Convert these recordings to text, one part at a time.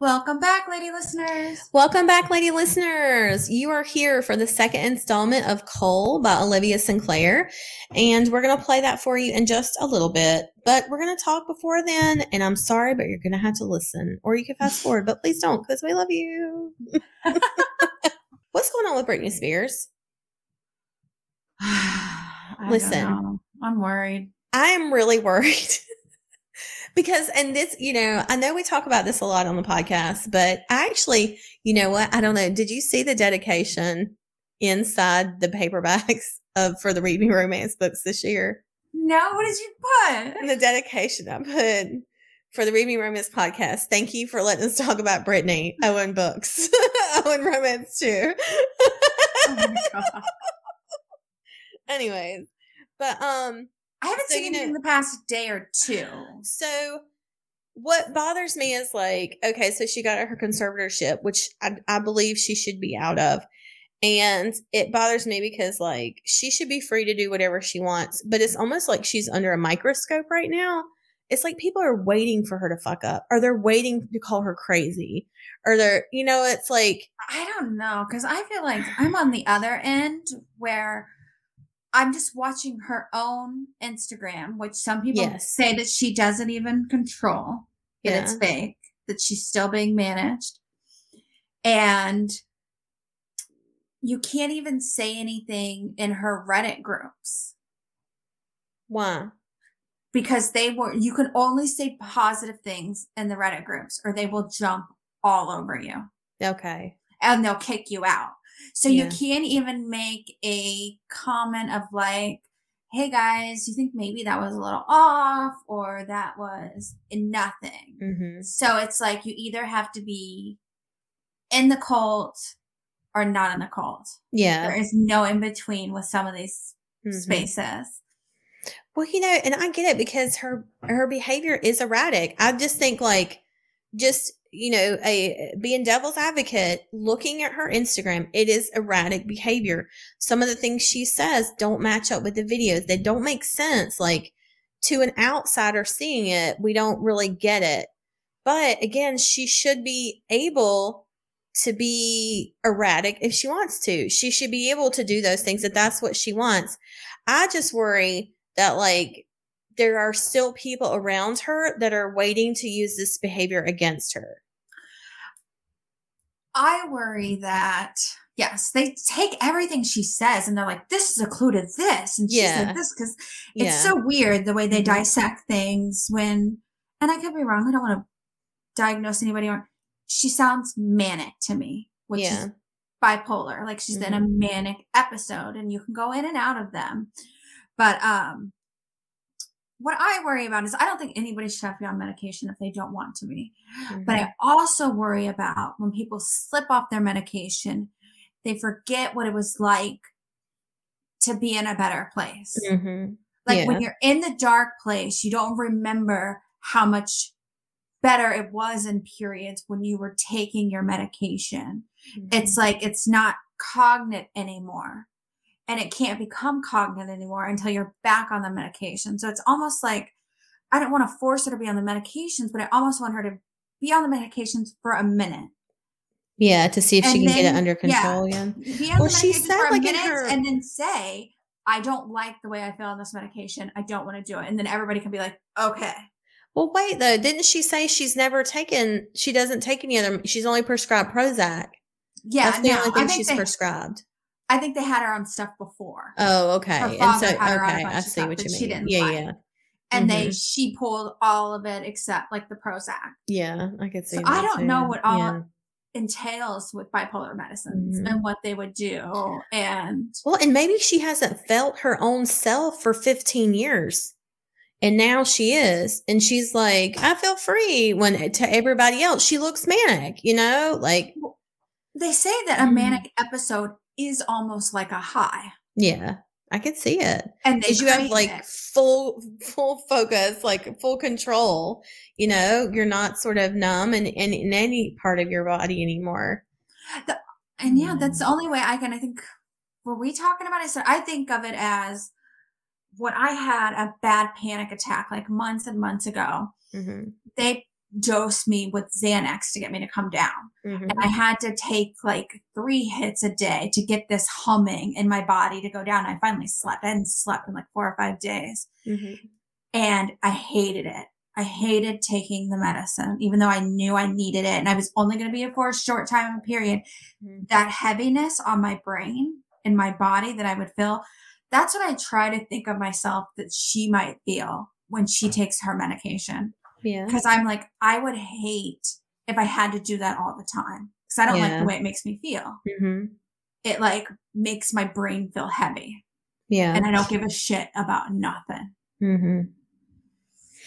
Welcome back, lady listeners. Welcome back, lady listeners. You are here for the second installment of Cole by Olivia Sinclair, and we're going to play that for you in just a little bit, but we're going to talk before then, and I'm sorry, but you're going to have to listen, or you can fast forward, but please don't, because we love you. What's going on with Britney Spears? Listen, I'm worried. I am really worried. Because, and this, you know, I know we talk about this a lot on the podcast, but I actually, you know what? I don't know. Did you see the dedication inside the paperbacks for the Read Me Romance books this year? No. What did you put? The dedication I put for the Read Me Romance podcast. Thank you for letting us talk about Britney. Owen books. Owen romance too. Oh my God. Anyways, but, I haven't seen it in the past day or two. So what bothers me is like, okay, so she got her conservatorship, which I believe she should be out of. And it bothers me because like she should be free to do whatever she wants, but it's almost like she's under a microscope right now. It's like people are waiting for her to fuck up, or they're waiting to call her crazy, or they're, you know, it's like, I don't know. 'Cause I feel like I'm on the other end where I'm just watching her own Instagram, which some people say that she doesn't even control, that it's fake, that she's still being managed. And you can't even say anything in her Reddit groups. Why? Because you can only say positive things in the Reddit groups, or they will jump all over you. Okay. And they'll kick you out. So you can't even make a comment of like, hey guys, you think maybe that was a little off, or that was nothing. Mm-hmm. So it's like you either have to be in the cult or not in the cult. Yeah. There is no in between with some of these spaces. Well, you know, and I get it because her behavior is erratic. I just think like you know, being devil's advocate, looking at her Instagram, it is erratic behavior. Some of the things she says don't match up with the videos. They don't make sense. Like to an outsider seeing it, we don't really get it. But again, she should be able to be erratic if she wants to. She should be able to do those things if that's what she wants. I just worry that like, there are still people around her that are waiting to use this behavior against her. I worry that, yes, they take everything she says and they're like, this is a clue to this. And she said this because it's so weird the way they dissect things when, and I could be wrong. I don't want to diagnose anybody wrong. She sounds manic to me, which is bipolar. Like she's in a manic episode and you can go in and out of them. But, what I worry about is I don't think anybody should have to be on medication if they don't want to be. Mm-hmm. But I also worry about when people slip off their medication, they forget what it was like to be in a better place. Mm-hmm. Like when you're in the dark place, you don't remember how much better it was in periods when you were taking your medication. Mm-hmm. It's like it's not cognate anymore. And it can't become cognate anymore until you're back on the medication. So it's almost like I don't want to force her to be on the medications, but I almost want her to be on the medications for a minute. Yeah, to see if she can get it under control again. Yeah. Well, she said like in her, and then say, I don't like the way I feel on this medication. I don't want to do it. And then everybody can be like, okay. Well, wait though. Didn't she say she doesn't take any other, she's only prescribed Prozac. Yeah. That's the only thing she's prescribed. I think they had her on stuff before. Oh, okay. Her father and so, had her on a bunch of stuff, what you mean. She didn't like. And she pulled all of it except like the Prozac. Yeah, I could see. So I don't know what all entails with bipolar medicines and what they would do. And well, and maybe she hasn't felt her own self for 15 years, and now she is, and she's like, I feel free. When to everybody else, she looks manic. You know, like they say that a manic episode is almost like a high. Yeah. I could see it. And you have like full focus, like full control, you know, you're not sort of numb and in any part of your body anymore. That's the only way I can, I think, were we talking about it? So I think of it as what I had a bad panic attack like months and months ago. Mm-hmm. They dosed me with Xanax to get me to come down. Mm-hmm. And I had to take like 3 hits a day to get this humming in my body to go down. I finally slept. I hadn't slept in like 4 or 5 days. Mm-hmm. And I hated it. I hated taking the medicine, even though I knew I needed it. And I was only going to be it for a short time and period. Mm-hmm. That heaviness on my brain and my body that I would feel, that's what I try to think of myself that she might feel when she takes her medication. Yeah. Because I'm like, I would hate if I had to do that all the time. Because I don't like the way it makes me feel. Mm-hmm. It like makes my brain feel heavy. Yeah. And I don't give a shit about nothing. Mm-hmm.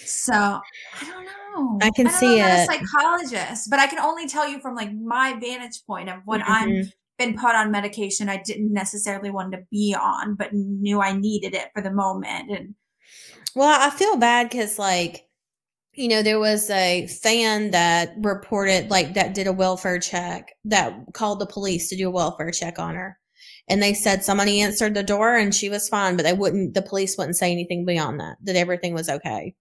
So I don't know. I can see it. I'm a psychologist, but I can only tell you from like my vantage point of when I'm been put on medication I didn't necessarily want to be on, but knew I needed it for the moment. And well, I feel bad because like, you know, there was a fan that reported like that did a welfare check that called the police to do a welfare check on her. And they said somebody answered the door and she was fine, but the police wouldn't say anything beyond that everything was okay.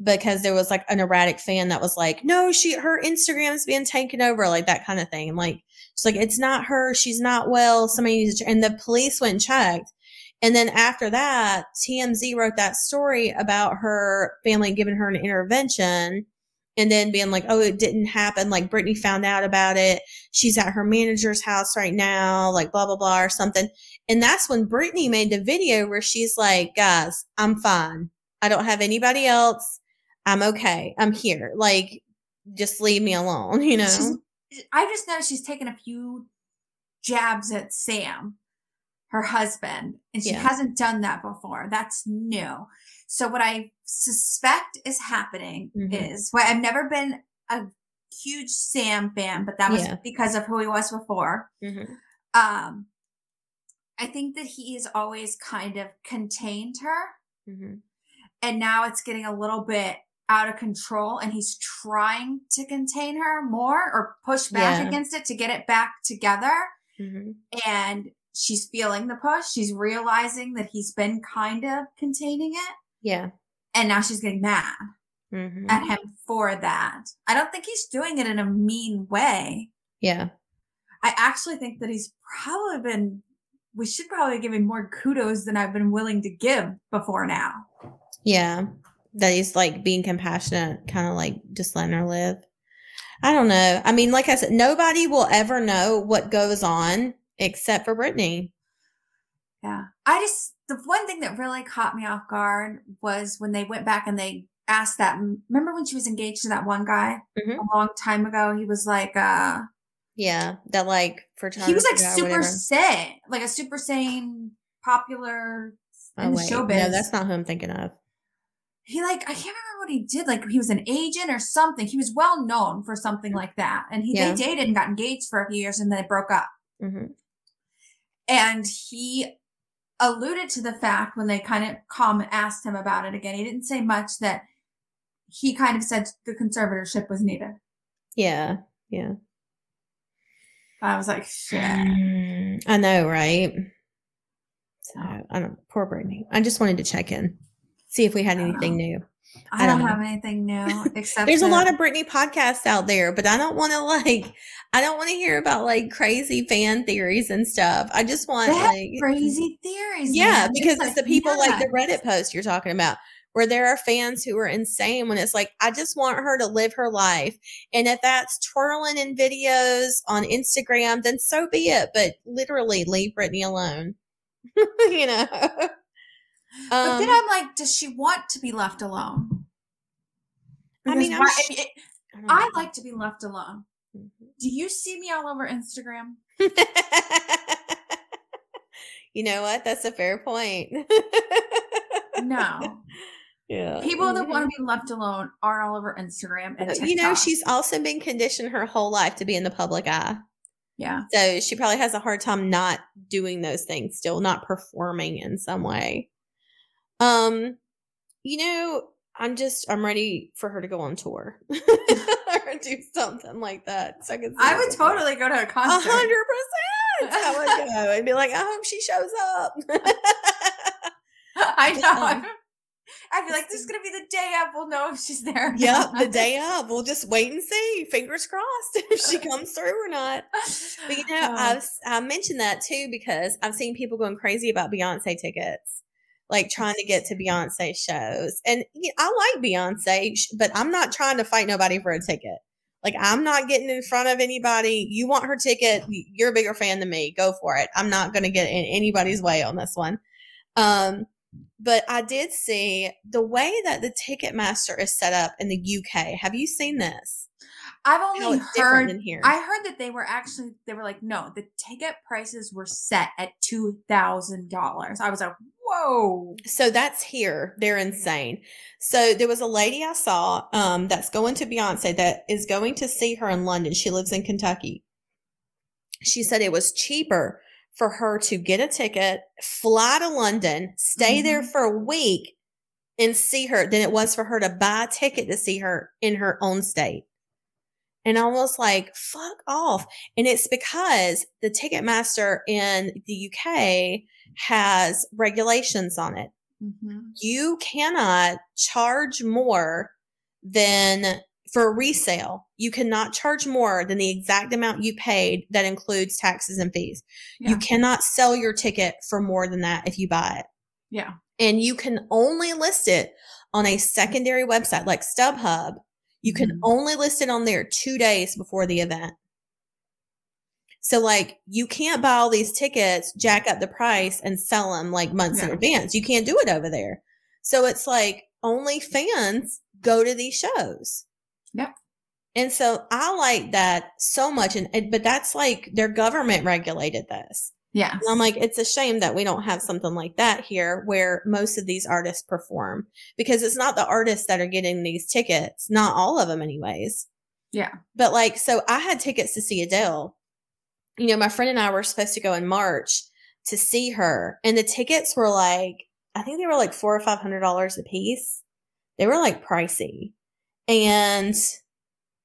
Because there was like an erratic fan that was like, no, her Instagram is being taken over, like that kind of thing. And like, it's like, it's not her. She's not well. Somebody needs to and the police went and checked. And then after that, TMZ wrote that story about her family giving her an intervention and then being like, oh, it didn't happen. Like Britney found out about it. She's at her manager's house right now, like blah, blah, blah, or something. And that's when Britney made the video where she's like, guys, I'm fine. I don't have anybody else. I'm okay. I'm here. Like, just leave me alone, you know? I just know she's taken a few jabs at Sam, her husband, and she hasn't done that before. That's new. So what I suspect is happening is, well, I've never been a huge Sam fan, but that was because of who he was before. Mm-hmm. I think that he has always kind of contained her. Mm-hmm. And now it's getting a little bit out of control and he's trying to contain her more or push back against it to get it back together. Mm-hmm. And she's feeling the push. She's realizing that he's been kind of containing it. Yeah. And now she's getting mad at him for that. I don't think he's doing it in a mean way. Yeah. I actually think that he's probably been, we should probably give him more kudos than I've been willing to give before now. Yeah. That he's like being compassionate, kind of like just letting her live. I don't know. I mean, like I said, nobody will ever know what goes on except for Britney. Yeah. The one thing that really caught me off guard was when they went back and they asked that. Remember when she was engaged to that one guy a long time ago? He was like, that like photographer. He was like super sane, like a super sane, popular in the showbiz. No, that's not who I'm thinking of. He like, I can't remember what he did. Like he was an agent or something. He was well known for something like that. And they dated and got engaged for a few years and then they broke up. Mm-hmm. And he alluded to the fact when they kind of asked him about it again. He didn't say much that he kind of said the conservatorship was needed. Yeah. Yeah. I was like, shit. I know. Right. So I don't, poor Britney. I just wanted to check in. See if we had anything new. I don't have anything new except there's a lot of Britney podcasts out there, but I don't want to hear about like crazy fan theories and stuff. I just want like crazy theories. Yeah, man. Because it's the people like the Reddit post you're talking about, where there are fans who are insane when it's like, I just want her to live her life. And if that's twirling in videos on Instagram, then so be it. But literally leave Britney alone. You know. But then I'm like, does she want to be left alone? Because I mean, I like to be left alone. Do you see me all over Instagram? You know what? That's a fair point. No. Yeah. People that want to be left alone are all over Instagram and TikTok. You know, she's also been conditioned her whole life to be in the public eye. Yeah. So she probably has a hard time not doing those things still, not performing in some way. You know, I'm ready for her to go on tour or do something like that. So I would totally go to a concert. 100%. I would go and be like, I hope she shows up. I know. I'd be like, this is going to be the day up. We'll know if she's there. Yep, the day up. We'll just wait and see. Fingers crossed if she comes through or not. But, you know, I mentioned that, too, because I've seen people going crazy about Beyonce tickets, like trying to get to Beyonce shows. And you know, I like Beyonce, but I'm not trying to fight nobody for a ticket. Like, I'm not getting in front of anybody. You want her ticket. You're a bigger fan than me. Go for it. I'm not going to get in anybody's way on this one. But I did see the way that the Ticketmaster is set up in the UK. Have you seen this? I've only heard in here. I heard that they were like, no, the ticket prices were set at $2,000. I was like, whoa. So that's here. They're insane. So there was a lady I saw that's going to Beyonce that is going to see her in London. She lives in Kentucky. She said it was cheaper for her to get a ticket, fly to London, stay there for a week and see her than it was for her to buy a ticket to see her in her own state. And I was like, fuck off. And it's because the Ticketmaster in the UK has regulations on it. Mm-hmm. You cannot charge more than for resale. You cannot charge more than the exact amount you paid. That includes taxes and fees. Yeah. You cannot sell your ticket for more than that if you buy it. Yeah. And you can only list it on a secondary website like StubHub. You can only list it on there 2 days before the event. So like you can't buy all these tickets, jack up the price and sell them like months in advance. You can't do it over there. So it's like only fans go to these shows. Yep. And so I like that so much. But that's like their government regulated this. Yeah. And I'm like, it's a shame that we don't have something like that here where most of these artists perform, because it's not the artists that are getting these tickets. Not all of them anyways. Yeah. But like, so I had tickets to see Adele. You know, my friend and I were supposed to go in March to see her. And the tickets were like, I think they were like $400 or $500 a piece. They were like pricey. And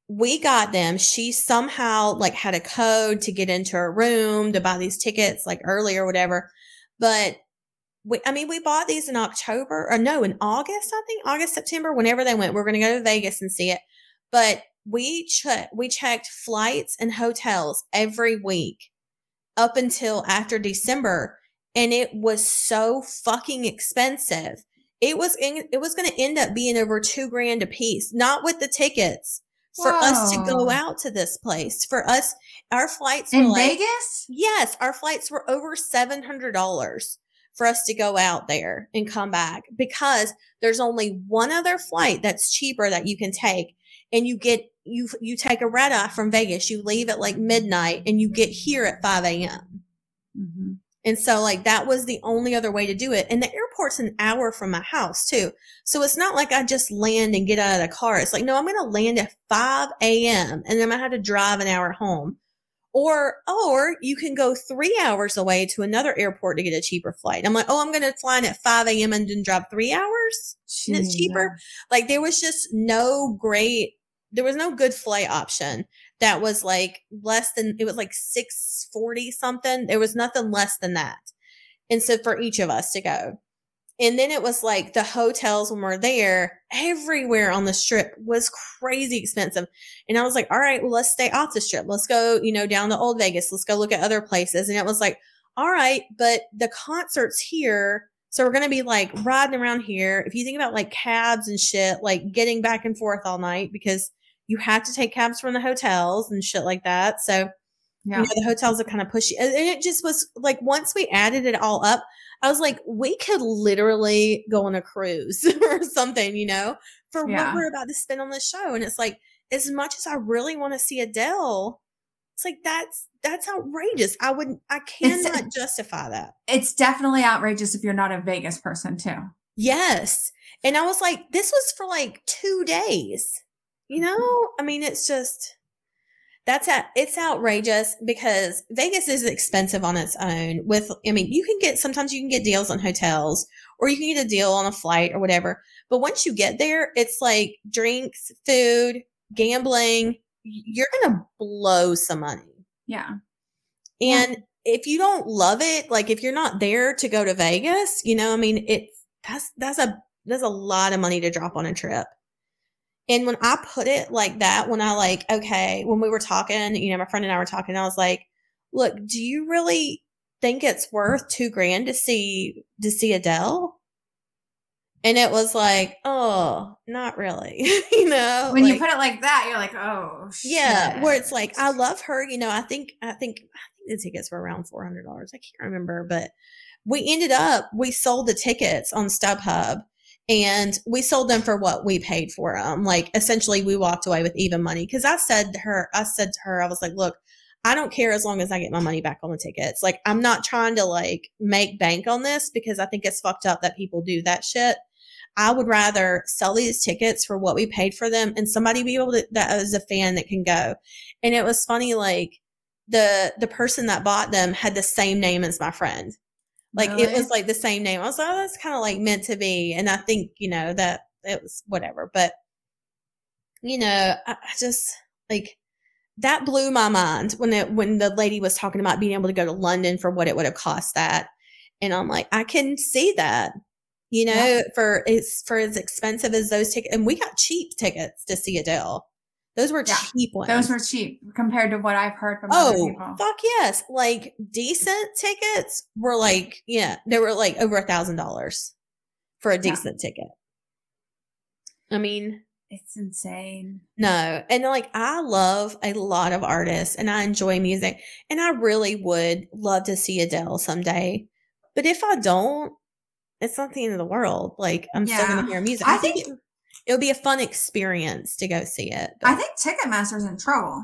we got them. She somehow like had a code to get into her room to buy these tickets like early or whatever. But we bought these in August, I think August, September, whenever they went, we're going to go to Vegas and see it. But we checked flights and hotels every week up until after December. And it was so fucking expensive. It was going to end up being over $2,000 a piece, not with the tickets for us to go out to this place. For us, our flights in Vegas? Yes, our flights were over $700 for us to go out there and come back, because there's only one other flight that's cheaper that you can take, and you take a red eye from Vegas. You leave at like midnight and you get here at 5 a.m. Mm-hmm. And so like that was the only other way to do it. And the airport's an hour from my house too. So it's not like I just land and get out of the car. It's like, no, I'm going to land at 5 a.m. and then I had to drive an hour home. Or you can go 3 hours away to another airport to get a cheaper flight. And I'm like, oh, I'm going to fly in at 5 a.m. and then drive 3 hours and it's cheaper. Like there was just there was no good flight option that was like it was like $640 something. There was nothing less than that. And so for each of us to go. And then it was like the hotels when we're there, everywhere on the strip was crazy expensive. And I was like, all right, well, let's stay off the strip. Let's go, you know, down to Old Vegas. Let's go look at other places. And it was like, all right, but the concert's here. So we're going to be like riding around here. If you think about like cabs and shit, like getting back and forth all night because you have to take cabs from the hotels and shit like that. So you know, the hotels are kind of pushy. And it just was like, once we added it all up, I was like, we could literally go on a cruise or something, you know, for what we're about to spend on this show. And it's like, as much as I really want to see Adele, it's like, that's outrageous. I cannot justify that. It's definitely outrageous if you're not a Vegas person too. Yes. And I was like, this was for like 2 days. You know, I mean, it's just, It's outrageous because Vegas is expensive on its own. Sometimes you can get deals on hotels, or you can get a deal on a flight or whatever. But once you get there, it's like drinks, food, gambling. You're going to blow some money. Yeah. And if you don't love it, like if you're not there to go to Vegas, you know, I mean, that's a lot of money to drop on a trip. And when I put it like that, when we were talking, you know, my friend and I were talking, I was like, look, do you really think it's worth $2,000 to see Adele? And it was like, oh, not really. You know, when you put it like that, you're like, oh, shit. Yeah. Where it's like, I love her. You know, I think the tickets were around $400. I can't remember, but we sold the tickets on StubHub. And we sold them for what we paid for them. Like, essentially, we walked away with even money. Because I said to her, I was like, look, I don't care as long as I get my money back on the tickets. Like, I'm not trying to, like, make bank on this because I think it's fucked up that people do that shit. I would rather sell these tickets for what we paid for them and somebody be able to, that is a fan that can go. And it was funny, like, the person that bought them had the same name as my friend. Like, really? It was, like, the same name. I was like, oh, that's kind of, like, meant to be. And I think, you know, that it was whatever. But, you know, I just, like, that blew my mind when the lady was talking about being able to go to London for what it would have cost that. And I'm like, I can see that, you know, yeah. for as expensive as those tickets. And we got cheap tickets to see Adele. Those were cheap ones. Those were cheap compared to what I've heard from other people. Fuck yes. Like, decent tickets were like, yeah, they were like over $1,000 for a decent ticket. I mean, it's insane. No. And like, I love a lot of artists and I enjoy music and I really would love to see Adele someday. But if I don't, it's not the end of the world. Like, I'm still going to hear music. I think it'll be a fun experience to go see it. But I think Ticketmaster's in trouble.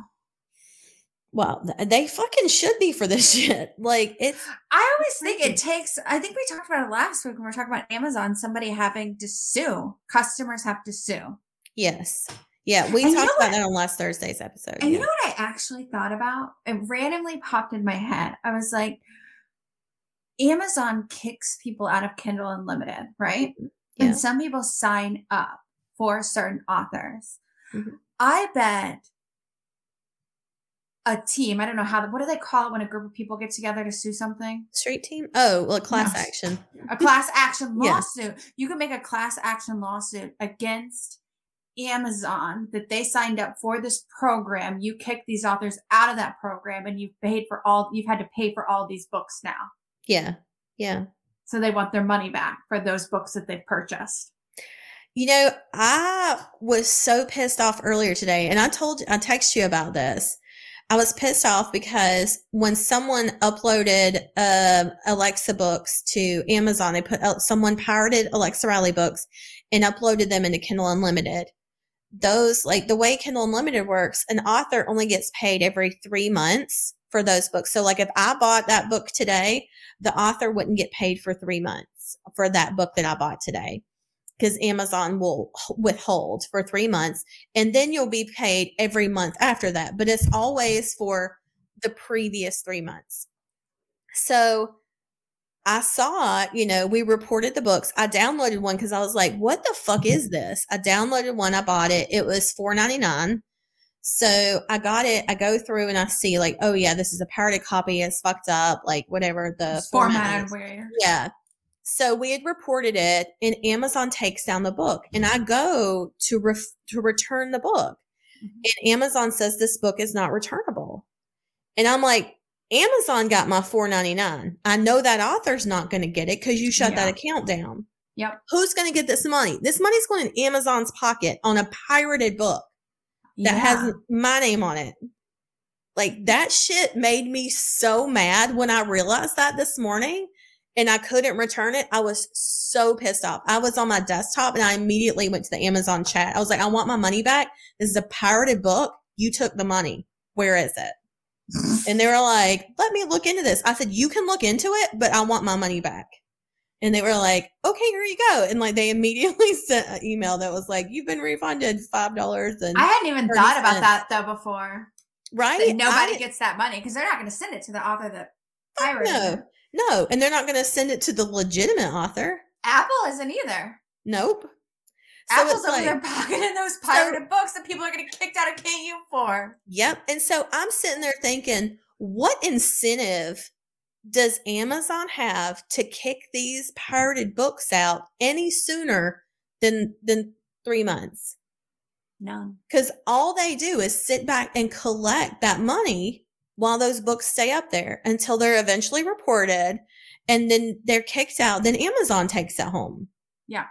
Well, they fucking should be for this shit. Like, it's. I always think it takes. I think we talked about it last week when we were talking about Amazon. Somebody having to sue. Customers have to sue. Yes. Yeah, we talked about that on last Thursday's episode. And you know what I actually thought about? It randomly popped in my head. I was like, Amazon kicks people out of Kindle Unlimited, right? Yeah. And some people sign up for certain authors. Mm-hmm. I bet a team, I don't know how, what do they call it when a group of people get together to sue something? Street team? Oh, well, a class action. A class action lawsuit. Yeah. You can make a class action lawsuit against Amazon that they signed up for this program. You kick these authors out of that program and you've had to pay for all these books now. Yeah. Yeah. So they want their money back for those books that they've purchased. You know, I was so pissed off earlier today, and I texted you about this. I was pissed off because when someone uploaded Alexa books to Amazon, they put out, someone pirated Alexa Riley books and uploaded them into Kindle Unlimited. Those, like, the way Kindle Unlimited works, an author only gets paid every 3 months for those books. So, like, if I bought that book today, the author wouldn't get paid for 3 months for that book that I bought today, because Amazon will withhold for 3 months, and then you'll be paid every month after that. But it's always for the previous 3 months. So I saw, you know, we reported the books. I downloaded one because I was like, what the fuck is this? I downloaded one. I bought it. It was $4.99. So I got it. I go through and I see, like, oh, yeah, this is a pirated copy. It's fucked up, like, whatever the format is. Yeah. So we had reported it, and Amazon takes down the book, and I go to return the book, and Amazon says this book is not returnable. And I'm like, Amazon got my $4.99. I know that author's not going to get it because you shut that account down. Yep. Who's going to get this money? This money's going in Amazon's pocket on a pirated book that has my name on it. Like, that shit made me so mad when I realized that this morning. And I couldn't return it. I was so pissed off. I was on my desktop and I immediately went to the Amazon chat. I was like, I want my money back. This is a pirated book. You took the money. Where is it? And they were like, let me look into this. I said, you can look into it, but I want my money back. And they were like, okay, here you go. And, like, they immediately sent an email that was like, you've been refunded $5. And I hadn't even thought about that though before. Right? That nobody gets that money because they're not going to send it to the author that pirated it. No, and they're not going to send it to the legitimate author. Apple isn't either. Nope. Apple's over there pocketing those pirated books that people are going to get kicked out of KU for. Yep. And so I'm sitting there thinking, what incentive does Amazon have to kick these pirated books out any sooner than 3 months? None. Because all they do is sit back and collect that money while those books stay up there until they're eventually reported, and then they're kicked out. Then Amazon takes it home. Yeah.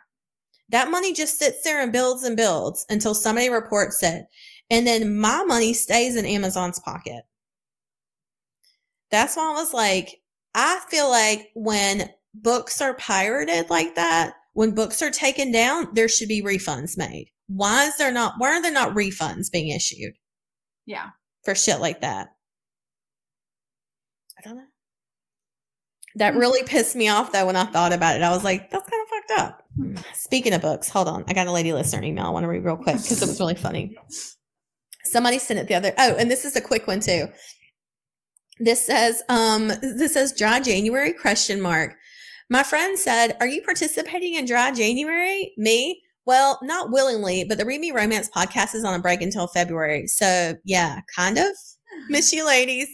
That money just sits there and builds until somebody reports it. And then my money stays in Amazon's pocket. That's why I was like, I feel like when books are pirated like that, when books are taken down, there should be refunds made. Why are there not refunds being issued? Yeah. For shit like that. I don't know. That really pissed me off though when I thought about it. I was like, that's kind of fucked up. Speaking of books, hold on. I got a lady listener email I want to read real quick because it was really funny. Somebody sent it the other. Oh, and this is a quick one too. This says dry January ? My friend said, are you participating in dry January? Me? Well, not willingly, but the Read Me Romance podcast is on a break until February. So yeah, kind of. Miss you ladies.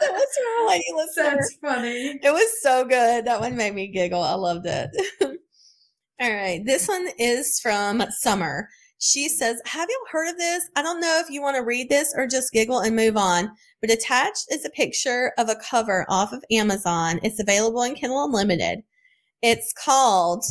That was from a lady listener. That's funny. It was so good. That one made me giggle. I loved it. All right. This one is from Summer. She says, have y'all heard of this? I don't know if you want to read this or just giggle and move on, but attached is a picture of a cover off of Amazon. It's available in Kindle Unlimited. It's called,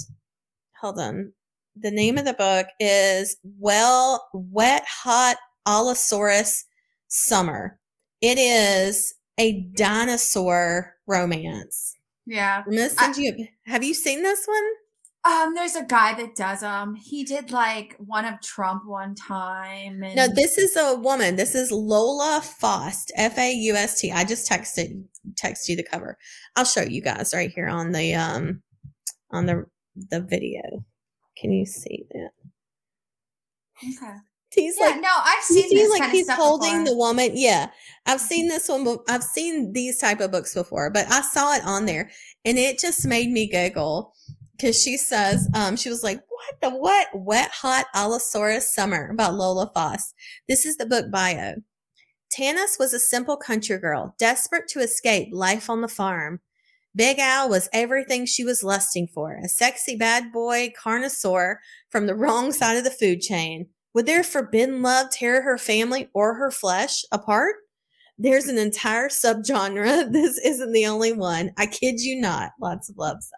hold on. The name of the book is Wet Hot Allosaurus Summer. It is a dinosaur romance. Yeah. I'm going to send you. Have you seen this one? There's a guy that does them. He did like one of Trump one time. And no, this is a woman. This is Lola Faust, Faust. I just text you the cover. I'll show you guys right here on the video. Can you see that? Okay. He's no, I've seen this kind of he's stuff holding before. The woman. Yeah, I've seen this one. I've seen these type of books before, but I saw it on there, and it just made me giggle. Because she says, she was like, Wet Hot Allosaurus Summer about Lola Faust. This is the book bio. Tanis was a simple country girl, desperate to escape life on the farm. Big Al was everything she was lusting for, a sexy bad boy carnosaur from the wrong side of the food chain. Would their forbidden love tear her family or her flesh apart? There's an entire subgenre. This isn't the only one. I kid you not. Lots of love, Summer.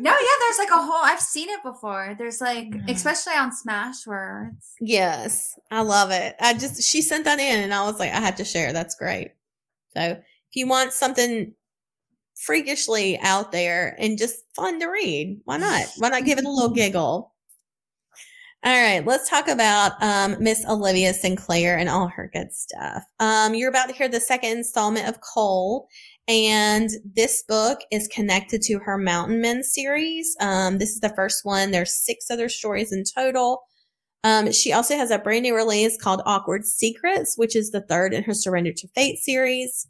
No, yeah, there's like a whole, I've seen it before. There's like, especially on Smashwords. Yes, I love it. She sent that in and I was like, I had to share. That's great. So if you want something freakishly out there and just fun to read, why not? Why not give it a little giggle? All right, let's talk about Miss Olivia Sinclair and all her good stuff. You're about to hear the second installment of Cole. And this book is connected to her Mountain Men series. This is the first one. There's 6 other stories in total. She also has a brand new release called Awkward Secrets, which is the 3rd in her Surrender to Fate series.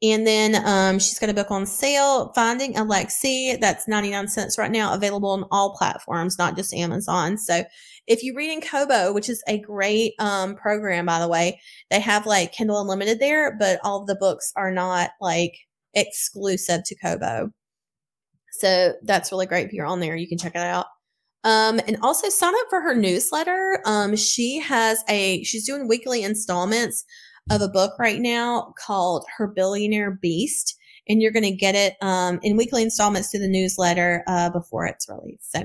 And then she's got a book on sale, Finding Alexi. That's 99 cents right now, available on all platforms, not just Amazon. So if you read in Kobo, which is a great program, by the way, they have like Kindle Unlimited there, but all of the books are not like exclusive to Kobo. So that's really great. If you're on there, you can check it out. And also sign up for her newsletter. She's doing weekly installments of a book right now called Her Billionaire Beast, and you're going to get it in weekly installments through the newsletter before it's released. So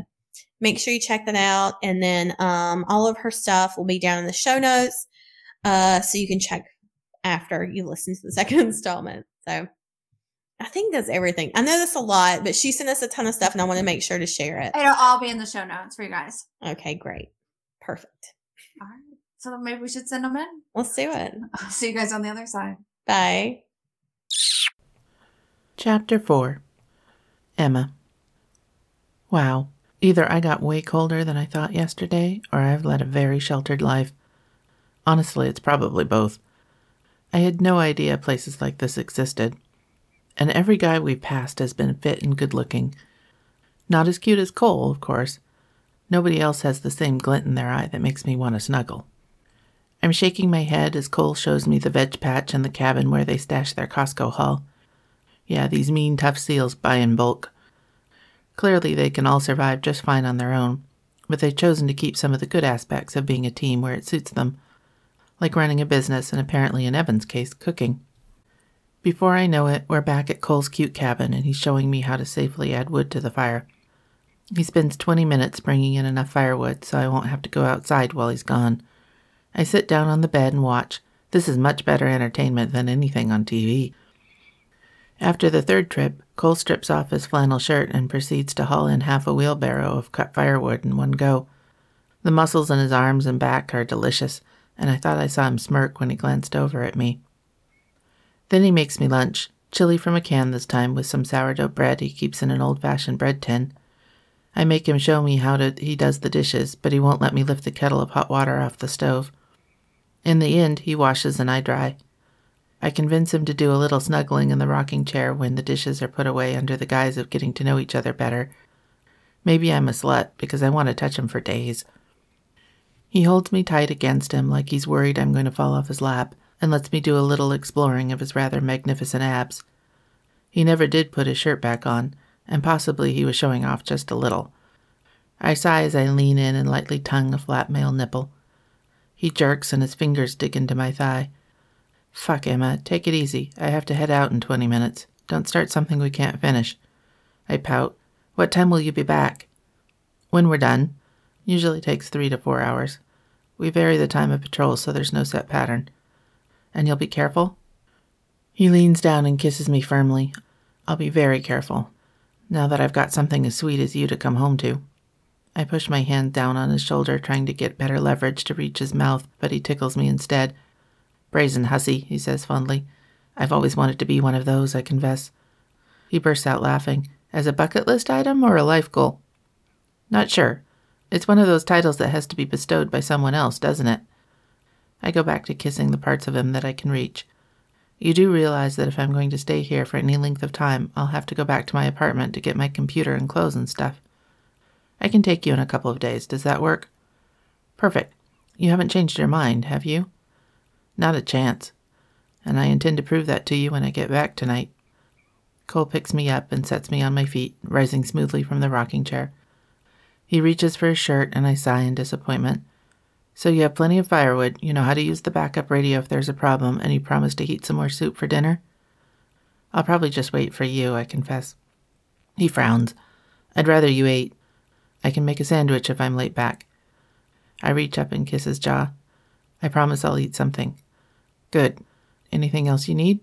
make sure you check that out, and then all of her stuff will be down in the show notes so you can check after you listen to the second installment. So I think that's everything. I know that's a lot, but she sent us a ton of stuff, and I want to make sure to share it. It'll all be in the show notes for you guys. Okay, great. Perfect. All right. So maybe we should send them in. Let's do it. I'll see you guys on the other side. Bye. Chapter 4. Emma. Wow. Either I got way colder than I thought yesterday, or I've led a very sheltered life. Honestly, it's probably both. I had no idea places like this existed. And every guy we've passed has been fit and good-looking. Not as cute as Cole, of course. Nobody else has the same glint in their eye that makes me want to snuggle. I'm shaking my head as Cole shows me the veg patch and the cabin where they stash their Costco haul. Yeah, these mean, tough seals buy in bulk. Clearly, they can all survive just fine on their own, but they've chosen to keep some of the good aspects of being a team where it suits them, like running a business and apparently, in Evan's case, cooking. Before I know it, we're back at Cole's cute cabin, and he's showing me how to safely add wood to the fire. He spends 20 minutes bringing in enough firewood so I won't have to go outside while he's gone. I sit down on the bed and watch. This is much better entertainment than anything on TV. After the third trip, Cole strips off his flannel shirt and proceeds to haul in half a wheelbarrow of cut firewood in one go. The muscles in his arms and back are delicious, and I thought I saw him smirk when he glanced over at me. Then he makes me lunch, chili from a can this time with some sourdough bread he keeps in an old-fashioned bread tin. I make him show me he does the dishes, but he won't let me lift the kettle of hot water off the stove. In the end, he washes and I dry. I convince him to do a little snuggling in the rocking chair when the dishes are put away under the guise of getting to know each other better. Maybe I'm a slut because I want to touch him for days. He holds me tight against him like he's worried I'm going to fall off his lap, and lets me do a little exploring of his rather magnificent abs. He never did put his shirt back on, and possibly he was showing off just a little. I sigh as I lean in and lightly tongue a flat male nipple. He jerks and his fingers dig into my thigh. Fuck, Emma, take it easy. I have to head out in 20 minutes. Don't start something we can't finish. I pout. What time will you be back? When we're done. Usually takes 3 to 4 hours. We vary the time of patrol, so there's no set pattern. And you'll be careful? He leans down and kisses me firmly. I'll be very careful, now that I've got something as sweet as you to come home to. I push my hand down on his shoulder, trying to get better leverage to reach his mouth, but he tickles me instead. Brazen hussy, he says fondly. I've always wanted to be one of those, I confess. He bursts out laughing. As a bucket list item or a life goal? Not sure. It's one of those titles that has to be bestowed by someone else, doesn't it? I go back to kissing the parts of him that I can reach. You do realize that if I'm going to stay here for any length of time, I'll have to go back to my apartment to get my computer and clothes and stuff. I can take you in a couple of days. Does that work? Perfect. You haven't changed your mind, have you? Not a chance. And I intend to prove that to you when I get back tonight. Cole picks me up and sets me on my feet, rising smoothly from the rocking chair. He reaches for his shirt, and I sigh in disappointment. So you have plenty of firewood, you know how to use the backup radio if there's a problem, and you promise to heat some more soup for dinner? I'll probably just wait for you, I confess. He frowns. I'd rather you ate. I can make a sandwich if I'm late back. I reach up and kiss his jaw. I promise I'll eat something. Good. Anything else you need?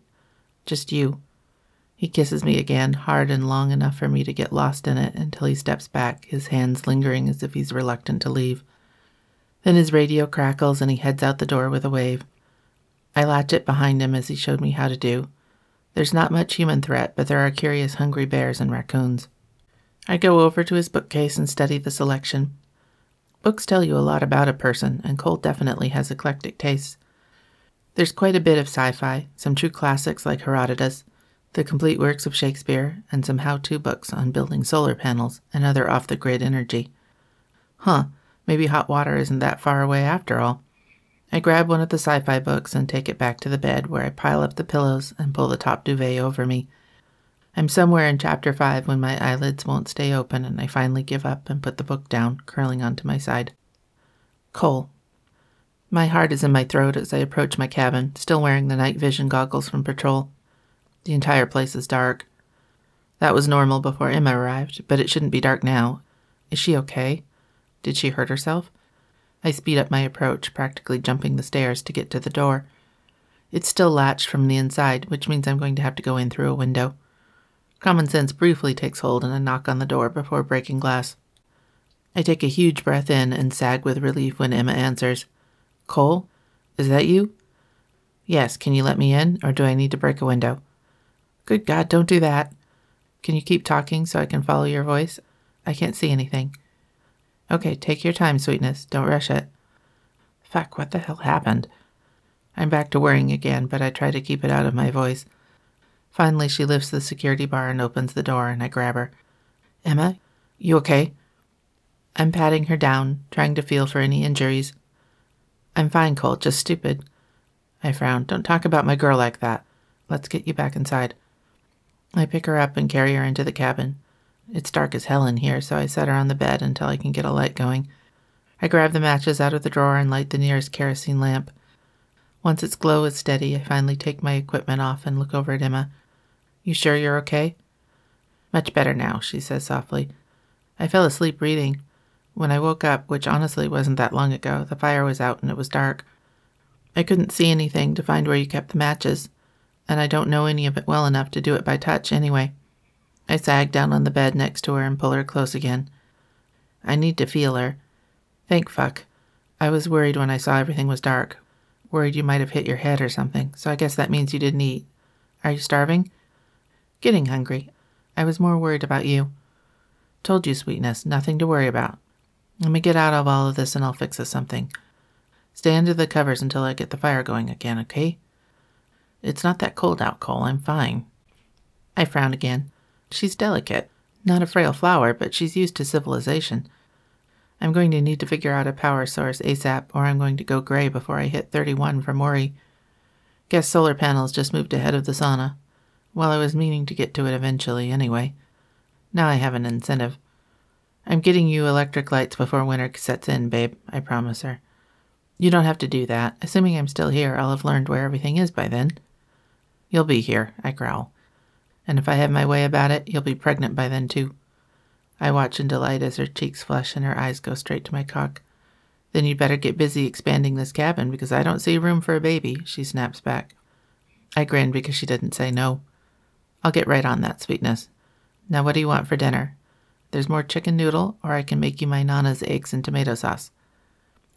Just you. He kisses me again, hard and long enough for me to get lost in it until he steps back, his hands lingering as if he's reluctant to leave. Then his radio crackles and he heads out the door with a wave. I latch it behind him as he showed me how to do. There's not much human threat, but there are curious hungry bears and raccoons. I go over to his bookcase and study the selection. Books tell you a lot about a person, and Cole definitely has eclectic tastes. There's quite a bit of sci-fi, some true classics like Herodotus, the complete works of Shakespeare, and some how-to books on building solar panels and other off-the-grid energy. Huh. Maybe hot water isn't that far away after all. I grab one of the sci-fi books and take it back to the bed where I pile up the pillows and pull the top duvet over me. I'm somewhere in chapter 5 when my eyelids won't stay open and I finally give up and put the book down, curling onto my side. Cole. My heart is in my throat as I approach my cabin, still wearing the night vision goggles from patrol. The entire place is dark. That was normal before Emma arrived, but it shouldn't be dark now. Is she okay? Did she hurt herself? I speed up my approach, practically jumping the stairs to get to the door. It's still latched from the inside, which means I'm going to have to go in through a window. Common sense briefly takes hold and I knock on the door before breaking glass. I take a huge breath in and sag with relief when Emma answers. Cole? Is that you? Yes, can you let me in, or do I need to break a window? Good God, don't do that. Can you keep talking so I can follow your voice? I can't see anything. Okay, take your time, sweetness. Don't rush it. Fuck, what the hell happened? I'm back to worrying again, but I try to keep it out of my voice. Finally, she lifts the security bar and opens the door, and I grab her. Emma, you okay? I'm patting her down, trying to feel for any injuries. I'm fine, Cole, just stupid. I frown. Don't talk about my girl like that. Let's get you back inside. I pick her up and carry her into the cabin. It's dark as hell in here, so I set her on the bed until I can get a light going. I grab the matches out of the drawer and light the nearest kerosene lamp. Once its glow is steady, I finally take my equipment off and look over at Emma. You sure you're okay? Much better now, she says softly. I fell asleep reading. When I woke up, which honestly wasn't that long ago, the fire was out and it was dark. I couldn't see anything to find where you kept the matches, and I don't know any of it well enough to do it by touch anyway. I sag down on the bed next to her and pull her close again. I need to feel her. Thank fuck. I was worried when I saw everything was dark. Worried you might have hit your head or something, so I guess that means you didn't eat. Are you starving? Getting hungry. I was more worried about you. Told you, sweetness, nothing to worry about. Let me get out of all of this and I'll fix us something. Stay under the covers until I get the fire going again, okay? It's not that cold out, Cole. I'm fine. I frown again. She's delicate. Not a frail flower, but she's used to civilization. I'm going to need to figure out a power source ASAP, or I'm going to go gray before I hit 31 for Maury. Guess solar panels just moved ahead of the sauna. Well, I was meaning to get to it eventually anyway. Now I have an incentive. I'm getting you electric lights before winter sets in, babe, I promise her. You don't have to do that. Assuming I'm still here, I'll have learned where everything is by then. You'll be here, I growl. And if I have my way about it, you'll be pregnant by then, too. I watch in delight as her cheeks flush and her eyes go straight to my cock. Then you'd better get busy expanding this cabin because I don't see room for a baby, she snaps back. I grin because she didn't say no. I'll get right on that, sweetness. Now what do you want for dinner? There's more chicken noodle, or I can make you my Nana's eggs and tomato sauce.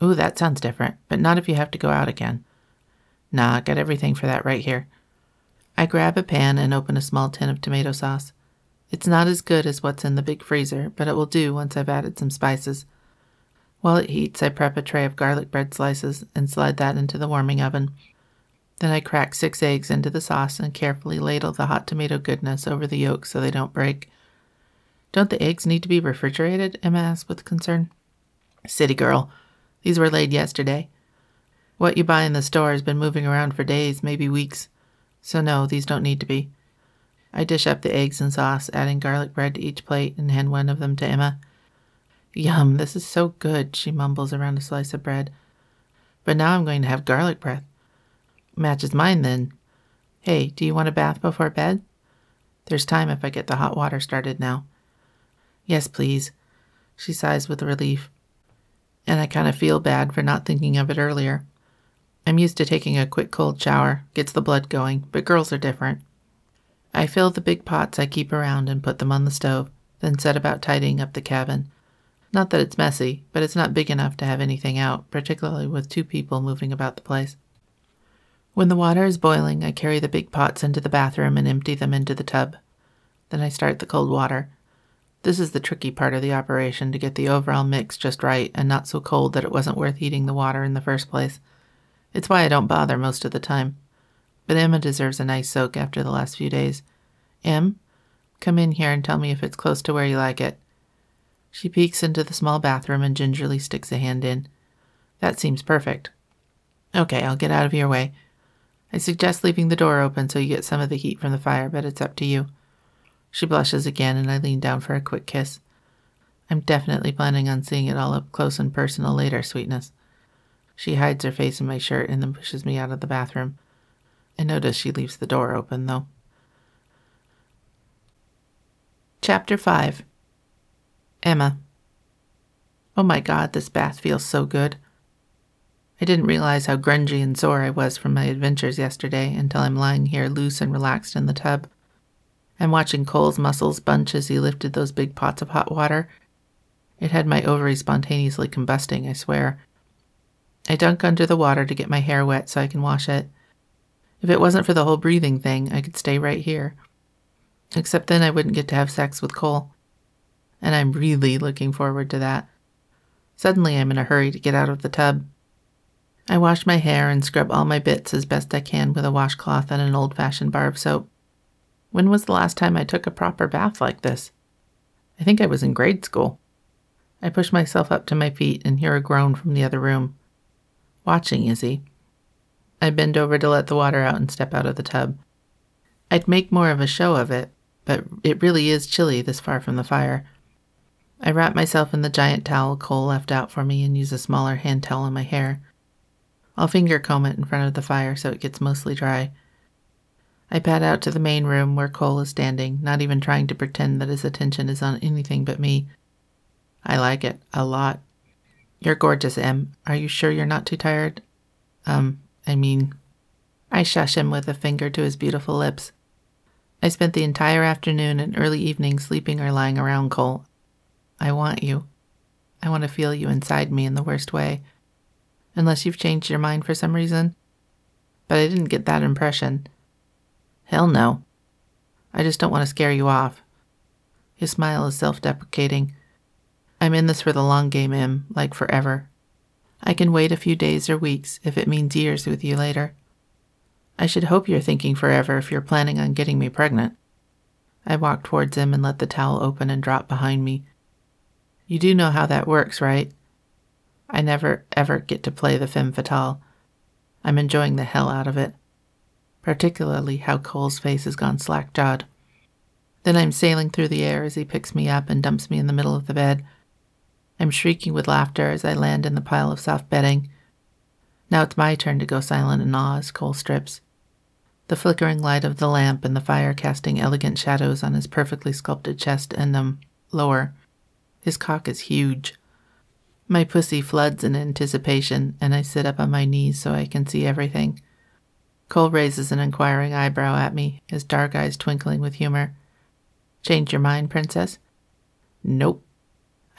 Ooh, that sounds different, but not if you have to go out again. Nah, got everything for that right here. I grab a pan and open a small tin of tomato sauce. It's not as good as what's in the big freezer, but it will do once I've added some spices. While it heats, I prep a tray of garlic bread slices and slide that into the warming oven. Then I crack 6 eggs into the sauce and carefully ladle the hot tomato goodness over the yolks so they don't break. Don't the eggs need to be refrigerated? Emma asks with concern. City girl. These were laid yesterday. What you buy in the store has been moving around for days, maybe weeks. So no, these don't need to be. I dish up the eggs and sauce, adding garlic bread to each plate and hand one of them to Emma. Yum, this is so good, she mumbles around a slice of bread. But now I'm going to have garlic bread. Matches mine then. Hey, do you want a bath before bed? There's time if I get the hot water started now. Yes, please, she sighs with relief. And I kind of feel bad for not thinking of it earlier. I'm used to taking a quick cold shower, gets the blood going, but girls are different. I fill the big pots I keep around and put them on the stove, then set about tidying up the cabin. Not that it's messy, but it's not big enough to have anything out, particularly with 2 people moving about the place. When the water is boiling, I carry the big pots into the bathroom and empty them into the tub. Then I start the cold water. This is the tricky part of the operation, to get the overall mix just right and not so cold that it wasn't worth heating the water in the first place. It's why I don't bother most of the time. But Emma deserves a nice soak after the last few days. Em, come in here and tell me if it's close to where you like it. She peeks into the small bathroom and gingerly sticks a hand in. That seems perfect. Okay, I'll get out of your way. I suggest leaving the door open so you get some of the heat from the fire, but it's up to you. She blushes again, and I lean down for a quick kiss. I'm definitely planning on seeing it all up close and personal later, sweetness. She hides her face in my shirt and then pushes me out of the bathroom. I notice she leaves the door open, though. Chapter 5. Emma. Oh my God, this bath feels so good. I didn't realize how grungy and sore I was from my adventures yesterday until I'm lying here loose and relaxed in the tub. I'm watching Cole's muscles bunch as he lifted those big pots of hot water. It had my ovaries spontaneously combusting, I swear. I dunk under the water to get my hair wet so I can wash it. If it wasn't for the whole breathing thing, I could stay right here. Except then I wouldn't get to have sex with Cole. And I'm really looking forward to that. Suddenly I'm in a hurry to get out of the tub. I wash my hair and scrub all my bits as best I can with a washcloth and an old-fashioned bar of soap. When was the last time I took a proper bath like this? I think I was in grade school. I push myself up to my feet and hear a groan from the other room. Watching, is he? I bend over to let the water out and step out of the tub. I'd make more of a show of it, but it really is chilly this far from the fire. I wrap myself in the giant towel Cole left out for me and use a smaller hand towel on my hair. I'll finger comb it in front of the fire so it gets mostly dry. I pad out to the main room where Cole is standing, not even trying to pretend that his attention is on anything but me. I like it. A lot. You're gorgeous, Em. Are you sure you're not too tired? I shush him with a finger to his beautiful lips. I spent the entire afternoon and early evening sleeping or lying around Cole. I want you. I want to feel you inside me in the worst way. Unless you've changed your mind for some reason. But I didn't get that impression. Hell no. I just don't want to scare you off. His smile is self-deprecating. I'm in this for the long game, Em, like forever. I can wait a few days or weeks if it means years with you later. I should hope you're thinking forever if you're planning on getting me pregnant. I walk towards him and let the towel open and drop behind me. You do know how that works, right? I never, ever get to play the femme fatale. I'm enjoying the hell out of it. Particularly how Cole's face has gone slack-jawed. Then I'm sailing through the air as he picks me up and dumps me in the middle of the bed. I'm shrieking with laughter as I land in the pile of soft bedding. Now it's my turn to go silent in awe as Cole strips. The flickering light of the lamp and the fire casting elegant shadows on his perfectly sculpted chest and lower. His cock is huge. My pussy floods in anticipation, and I sit up on my knees so I can see everything. Cole raises an inquiring eyebrow at me, his dark eyes twinkling with humor. Change your mind, princess? Nope.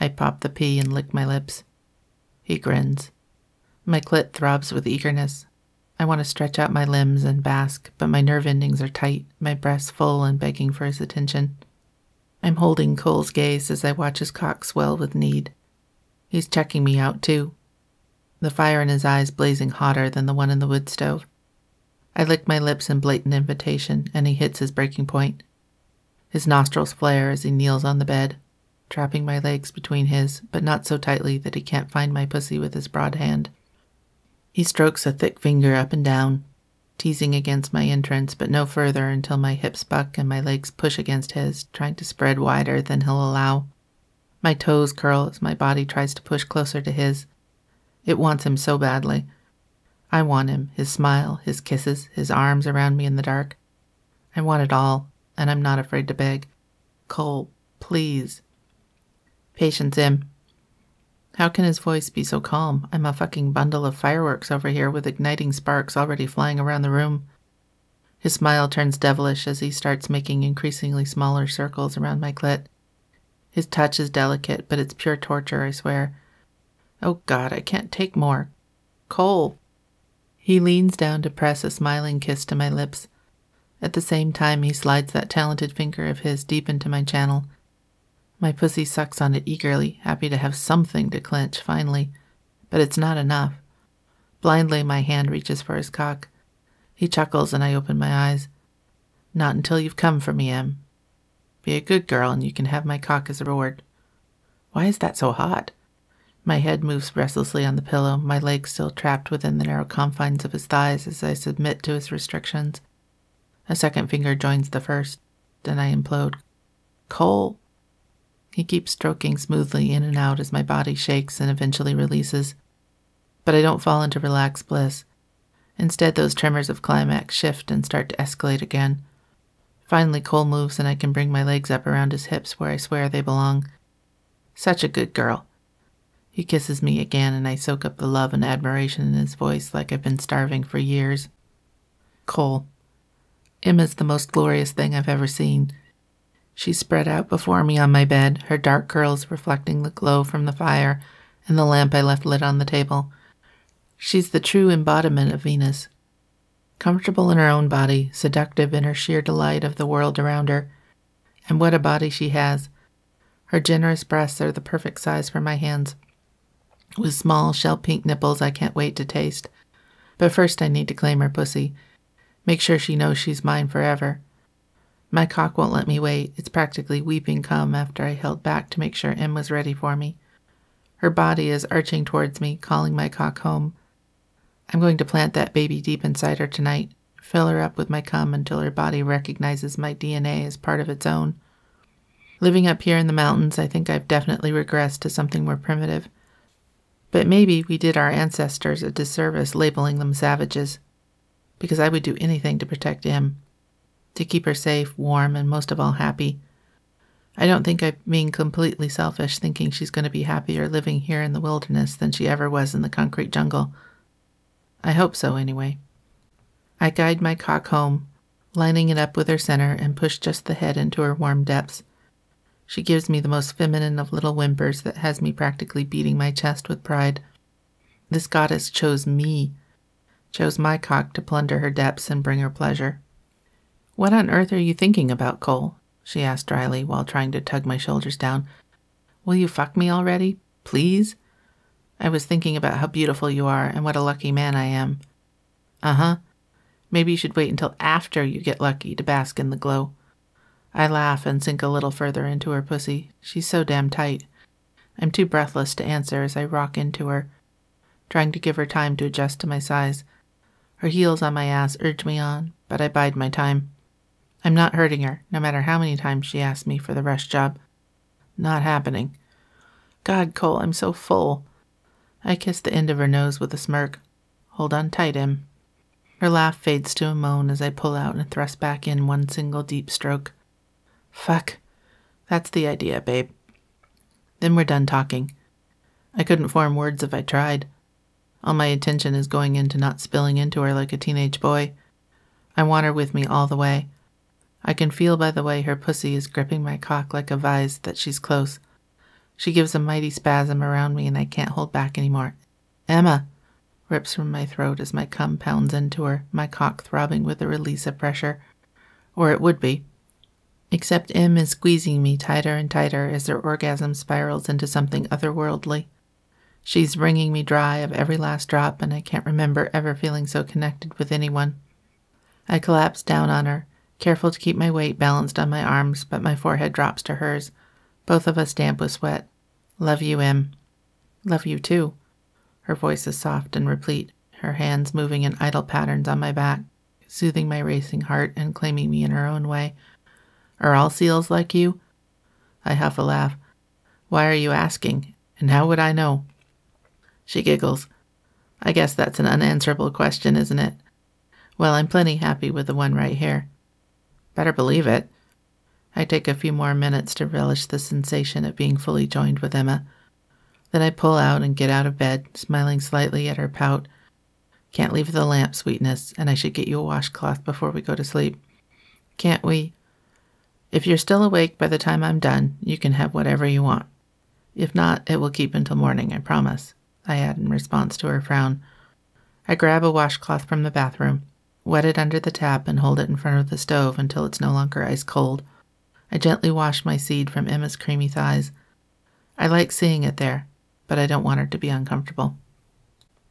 I pop the pee and lick my lips. He grins. My clit throbs with eagerness. I want to stretch out my limbs and bask, but my nerve endings are tight, my breasts full and begging for his attention. I'm holding Cole's gaze as I watch his cock swell with need. He's checking me out, too. The fire in his eyes blazing hotter than the one in the wood stove. I lick my lips in blatant invitation, and he hits his breaking point. His nostrils flare as he kneels on the bed, trapping my legs between his, but not so tightly that he can't find my pussy with his broad hand. He strokes a thick finger up and down, teasing against my entrance, but no further until my hips buck and my legs push against his, trying to spread wider than he'll allow. My toes curl as my body tries to push closer to his. It wants him so badly. I want him, his smile, his kisses, his arms around me in the dark. I want it all, and I'm not afraid to beg. Cole, please. Patience, Em. How can his voice be so calm? I'm a fucking bundle of fireworks over here with igniting sparks already flying around the room. His smile turns devilish as he starts making increasingly smaller circles around my clit. His touch is delicate, but it's pure torture, I swear. Oh God, I can't take more. Cole. He leans down to press a smiling kiss to my lips. At the same time, he slides that talented finger of his deep into my channel. My pussy sucks on it eagerly, happy to have something to clench, finally. But it's not enough. Blindly, my hand reaches for his cock. He chuckles, and I open my eyes. Not until you've come for me, Em. Be a good girl, and you can have my cock as a reward. Why is that so hot? My head moves restlessly on the pillow, my legs still trapped within the narrow confines of his thighs as I submit to his restrictions. A second finger joins the first, then I implode. Cole! He keeps stroking smoothly in and out as my body shakes and eventually releases. But I don't fall into relaxed bliss. Instead, those tremors of climax shift and start to escalate again. Finally, Cole moves and I can bring my legs up around his hips where I swear they belong. Such a good girl. He kisses me again, and I soak up the love and admiration in his voice like I've been starving for years. Cole. Em is the most glorious thing I've ever seen. She's spread out before me on my bed, her dark curls reflecting the glow from the fire and the lamp I left lit on the table. She's the true embodiment of Venus. Comfortable in her own body, seductive in her sheer delight of the world around her. And what a body she has. Her generous breasts are the perfect size for my hands. With small, shell-pink nipples I can't wait to taste, But first I need to claim her pussy. Make sure she knows she's mine forever. My cock won't let me wait. It's practically weeping cum after I held back to make sure Em was ready for me. Her body is arching towards me, calling my cock home. I'm going to plant that baby deep inside her tonight, fill her up with my cum until her body recognizes my DNA as part of its own. Living up here in the mountains, I think I've definitely regressed to something more primitive. But maybe we did our ancestors a disservice labeling them savages, because I would do anything to protect Em. To keep her safe, warm, and most of all happy. I don't think I'm being completely selfish thinking she's going to be happier living here in the wilderness than she ever was in the concrete jungle. I hope so, anyway. I guide my cock home, lining it up with her center and push just the head into her warm depths. She gives me the most feminine of little whimpers that has me practically beating my chest with pride. This goddess chose me, chose my cock to plunder her depths and bring her pleasure. "What on earth are you thinking about, Cole?" she asked dryly while trying to tug my shoulders down. "Will you fuck me already? Please? I was thinking about how beautiful you are and what a lucky man I am." "Uh-huh. Maybe you should wait until after you get lucky to bask in the glow." I laugh and sink a little further into her pussy. She's so damn tight. I'm too breathless to answer as I rock into her, trying to give her time to adjust to my size. Her heels on my ass urge me on, but I bide my time. I'm not hurting her, no matter how many times she asks me for the rush job. Not happening. "God, Cole, I'm so full." I kiss the end of her nose with a smirk. "Hold on tight, Em." Her laugh fades to a moan as I pull out and thrust back in one single deep stroke. "Fuck. That's the idea, babe." Then we're done talking. I couldn't form words if I tried. All my attention is going into not spilling into her like a teenage boy. I want her with me all the way. I can feel by the way her pussy is gripping my cock like a vise that she's close. She gives a mighty spasm around me and I can't hold back anymore. "Emma!" rips from my throat as my cum pounds into her, my cock throbbing with the release of pressure. Or it would be. Except Em is squeezing me tighter and tighter as their orgasm spirals into something otherworldly. She's wringing me dry of every last drop and I can't remember ever feeling so connected with anyone. I collapse down on her, careful to keep my weight balanced on my arms, but my forehead drops to hers. Both of us damp with sweat. "Love you, Em." "Love you, too." Her voice is soft and replete, her hands moving in idle patterns on my back, soothing my racing heart and claiming me in her own way. "Are all seals like you?" I huff a laugh. "Why are you asking? And how would I know?" She giggles. "I guess that's an unanswerable question, isn't it? Well, I'm plenty happy with the one right here." "Better believe it." I take a few more minutes to relish the sensation of being fully joined with Emma. Then I pull out and get out of bed, smiling slightly at her pout. "Can't leave the lamp, sweetness, and I should get you a washcloth before we go to sleep. Can't we? If you're still awake by the time I'm done, you can have whatever you want. If not, it will keep until morning, I promise," I add in response to her frown. I grab a washcloth from the bathroom, wet it under the tap and hold it in front of the stove until it's no longer ice cold. I gently wash my seed from Emma's creamy thighs. I like seeing it there, but I don't want her to be uncomfortable.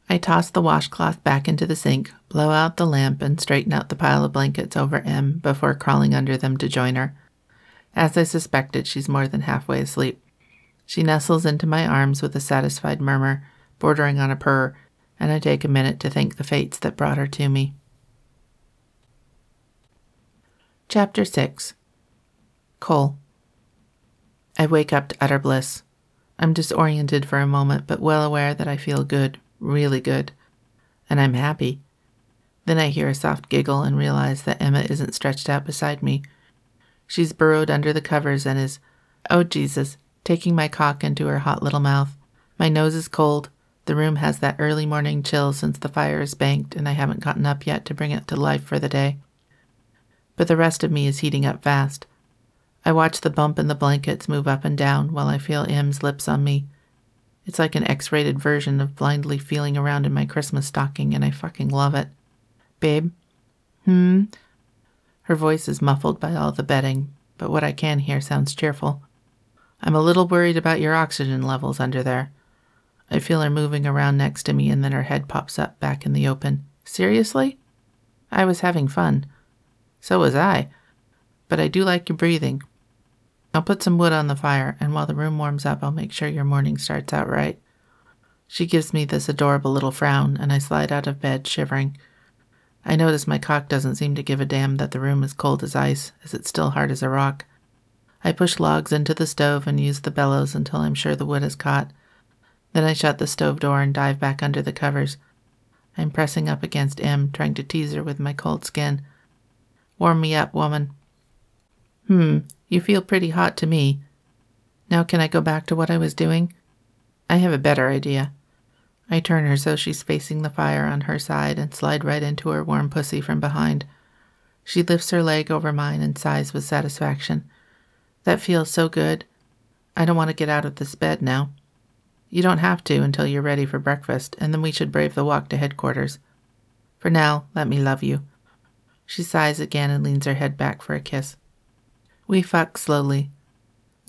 I toss the washcloth back into the sink, blow out the lamp, and straighten out the pile of blankets over Em before crawling under them to join her. As I suspected, she's more than halfway asleep. She nestles into my arms with a satisfied murmur, bordering on a purr, and I take a minute to thank the fates that brought her to me. Chapter 6. Cole. I wake up to utter bliss. I'm disoriented for a moment, but well aware that I feel good, really good. And I'm happy. Then I hear a soft giggle and realize that Emma isn't stretched out beside me. She's burrowed under the covers and is, oh Jesus, taking my cock into her hot little mouth. My nose is cold. The room has that early morning chill since the fire is banked and I haven't gotten up yet to bring it to life for the day. But the rest of me is heating up fast. I watch the bump in the blankets move up and down while I feel Em's lips on me. It's like an X-rated version of blindly feeling around in my Christmas stocking, and I fucking love it. "Babe?" Her voice is muffled by all the bedding, but what I can hear sounds cheerful. "I'm a little worried about your oxygen levels under there." I feel her moving around next to me, and then her head pops up back in the open. Seriously? I was having fun. So was I. But I do like your breathing. I'll put some wood on the fire, and while the room warms up, I'll make sure your morning starts out right. She gives me this adorable little frown, and I slide out of bed, shivering. I notice my cock doesn't seem to give a damn that the room is cold as ice, as it's still hard as a rock. I push logs into the stove and use the bellows until I'm sure the wood is caught. Then I shut the stove door and dive back under the covers. I'm pressing up against M, trying to tease her with my cold skin. Warm me up, woman. You feel pretty hot to me. Now can I go back to what I was doing? I have a better idea. I turn her so she's facing the fire on her side and slide right into her warm pussy from behind. She lifts her leg over mine and sighs with satisfaction. That feels so good. I don't want to get out of this bed now. You don't have to until you're ready for breakfast, and then we should brave the walk to headquarters. For now, let me love you. She sighs again and leans her head back for a kiss. We fuck slowly,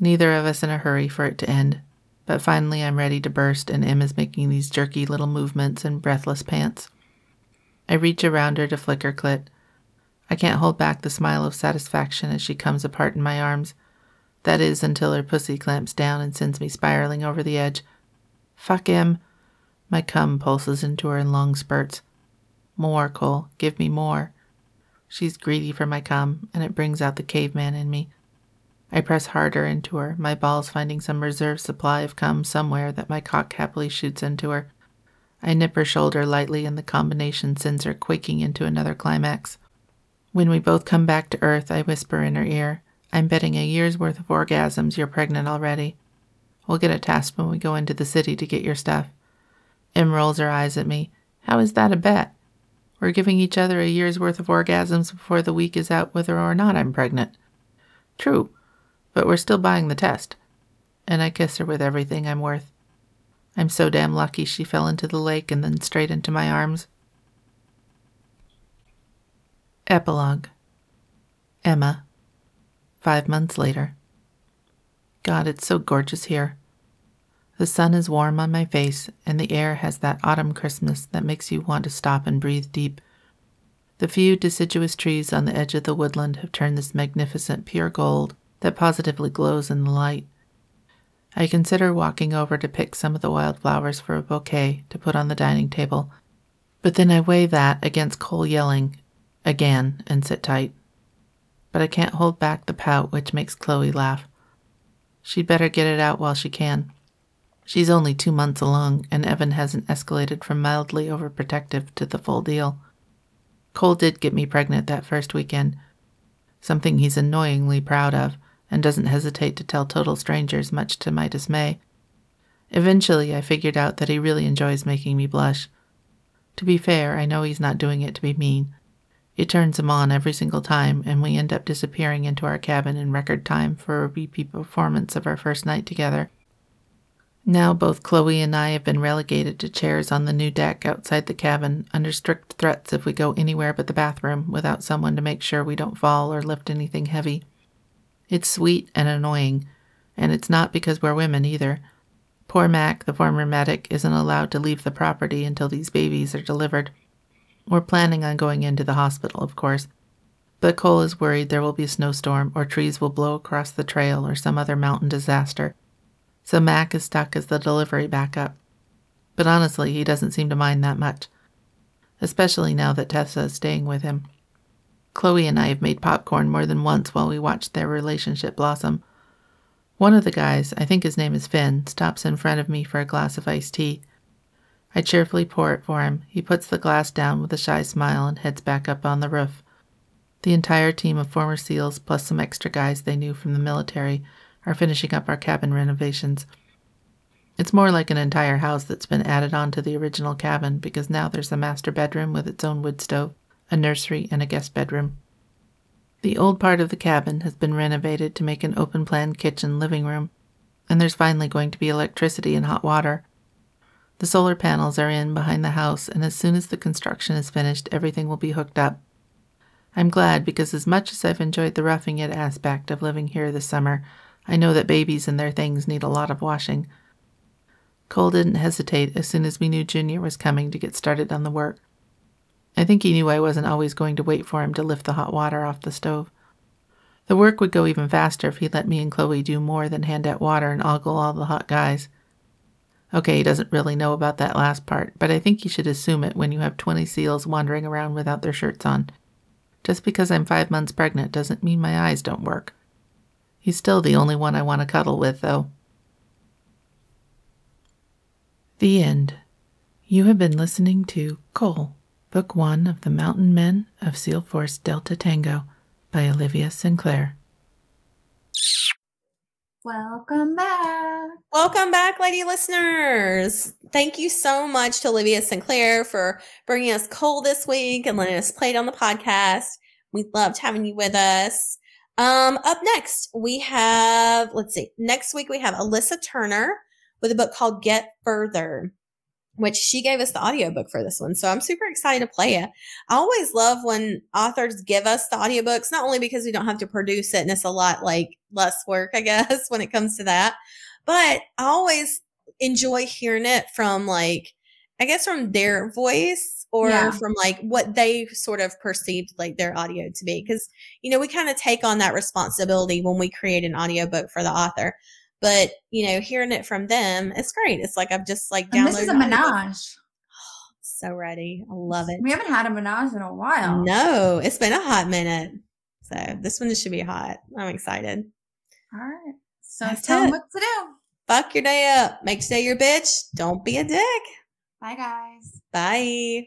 neither of us in a hurry for it to end, but finally I'm ready to burst and Em is making these jerky little movements in breathless pants. I reach around her to flick her clit. I can't hold back the smile of satisfaction as she comes apart in my arms. That is until her pussy clamps down and sends me spiraling over the edge. Fuck Em. My cum pulses into her in long spurts. More, Cole. Give me more. She's greedy for my cum, and it brings out the caveman in me. I press harder into her, my balls finding some reserve supply of cum somewhere that my cock happily shoots into her. I nip her shoulder lightly, and the combination sends her quaking into another climax. When we both come back to earth, I whisper in her ear, I'm betting a year's worth of orgasms you're pregnant already. We'll get a test when we go into the city to get your stuff. Em rolls her eyes at me. How is that a bet? We're giving each other a year's worth of orgasms before the week is out whether or not I'm pregnant. True, but we're still buying the test. And I kiss her with everything I'm worth. I'm so damn lucky she fell into the lake and then straight into my arms. Epilogue. Emma. 5 months later. God, it's so gorgeous here. The sun is warm on my face, and the air has that autumn crispness that makes you want to stop and breathe deep. The few deciduous trees on the edge of the woodland have turned this magnificent pure gold that positively glows in the light. I consider walking over to pick some of the wildflowers for a bouquet to put on the dining table, but then I weigh that against Cole yelling again and sit tight. But I can't hold back the pout which makes Chloe laugh. She'd better get it out while she can. She's only 2 months along, and Evan hasn't escalated from mildly overprotective to the full deal. Cole did get me pregnant that first weekend, something he's annoyingly proud of, and doesn't hesitate to tell total strangers, much to my dismay. Eventually, I figured out that he really enjoys making me blush. To be fair, I know he's not doing it to be mean. It turns him on every single time, and we end up disappearing into our cabin in record time for a repeat performance of our first night together. Now both Chloe and I have been relegated to chairs on the new deck outside the cabin under strict threats if we go anywhere but the bathroom without someone to make sure we don't fall or lift anything heavy. It's sweet and annoying, and it's not because we're women either. Poor Mac, the former medic, isn't allowed to leave the property until these babies are delivered. We're planning on going into the hospital, of course, but Cole is worried there will be a snowstorm or trees will blow across the trail or some other mountain disaster. So Mac is stuck as the delivery backup. But honestly, he doesn't seem to mind that much, especially now that Tessa is staying with him. Chloe and I have made popcorn more than once while we watched their relationship blossom. One of the guys, I think his name is Finn, stops in front of me for a glass of iced tea. I cheerfully pour it for him. He puts the glass down with a shy smile and heads back up on the roof. The entire team of former SEALs, plus some extra guys they knew from the military, are finishing up our cabin renovations. It's more like an entire house that's been added on to the original cabin because now there's a master bedroom with its own wood stove, a nursery, and a guest bedroom. The old part of the cabin has been renovated to make an open-plan kitchen living room, and there's finally going to be electricity and hot water. The solar panels are in behind the house, and as soon as the construction is finished, everything will be hooked up. I'm glad because as much as I've enjoyed the roughing it aspect of living here this summer, I know that babies and their things need a lot of washing. Cole didn't hesitate as soon as we knew Junior was coming to get started on the work. I think he knew I wasn't always going to wait for him to lift the hot water off the stove. The work would go even faster if he let me and Chloe do more than hand out water and ogle all the hot guys. Okay, he doesn't really know about that last part, but I think you should assume it when you have 20 seals wandering around without their shirts on. Just because I'm 5 months pregnant doesn't mean my eyes don't work. He's still the only one I want to cuddle with, though. The end. You have been listening to Cole, Book 1 of the Mountain Men of Seal Force Delta Tango by Olivia Sinclair. Welcome back. Welcome back, lady listeners. Thank you so much to Olivia Sinclair for bringing us Cole this week and letting us play it on the podcast. We loved having you with us. Up next, we have, next week we have Alyssa Turner with a book called Get Further, which she gave us the audiobook for this one. So I'm super excited to play it. I always love when authors give us the audiobooks, not only because we don't have to produce it and it's a lot like less work, I guess, when it comes to that. But I always enjoy hearing it from from their voice or from what they sort of perceived their audio to be. Because, we kind of take on that responsibility when we create an audiobook for the author. But, hearing it from them, it's great. It's like I've just downloaded. This is a menage. Oh, so ready. I love it. We haven't had a menage in a while. No, it's been a hot minute. So this one should be hot. I'm excited. All right. So tell them what to do. Fuck your day up. Make today your bitch. Don't be a dick. Bye, guys. Bye.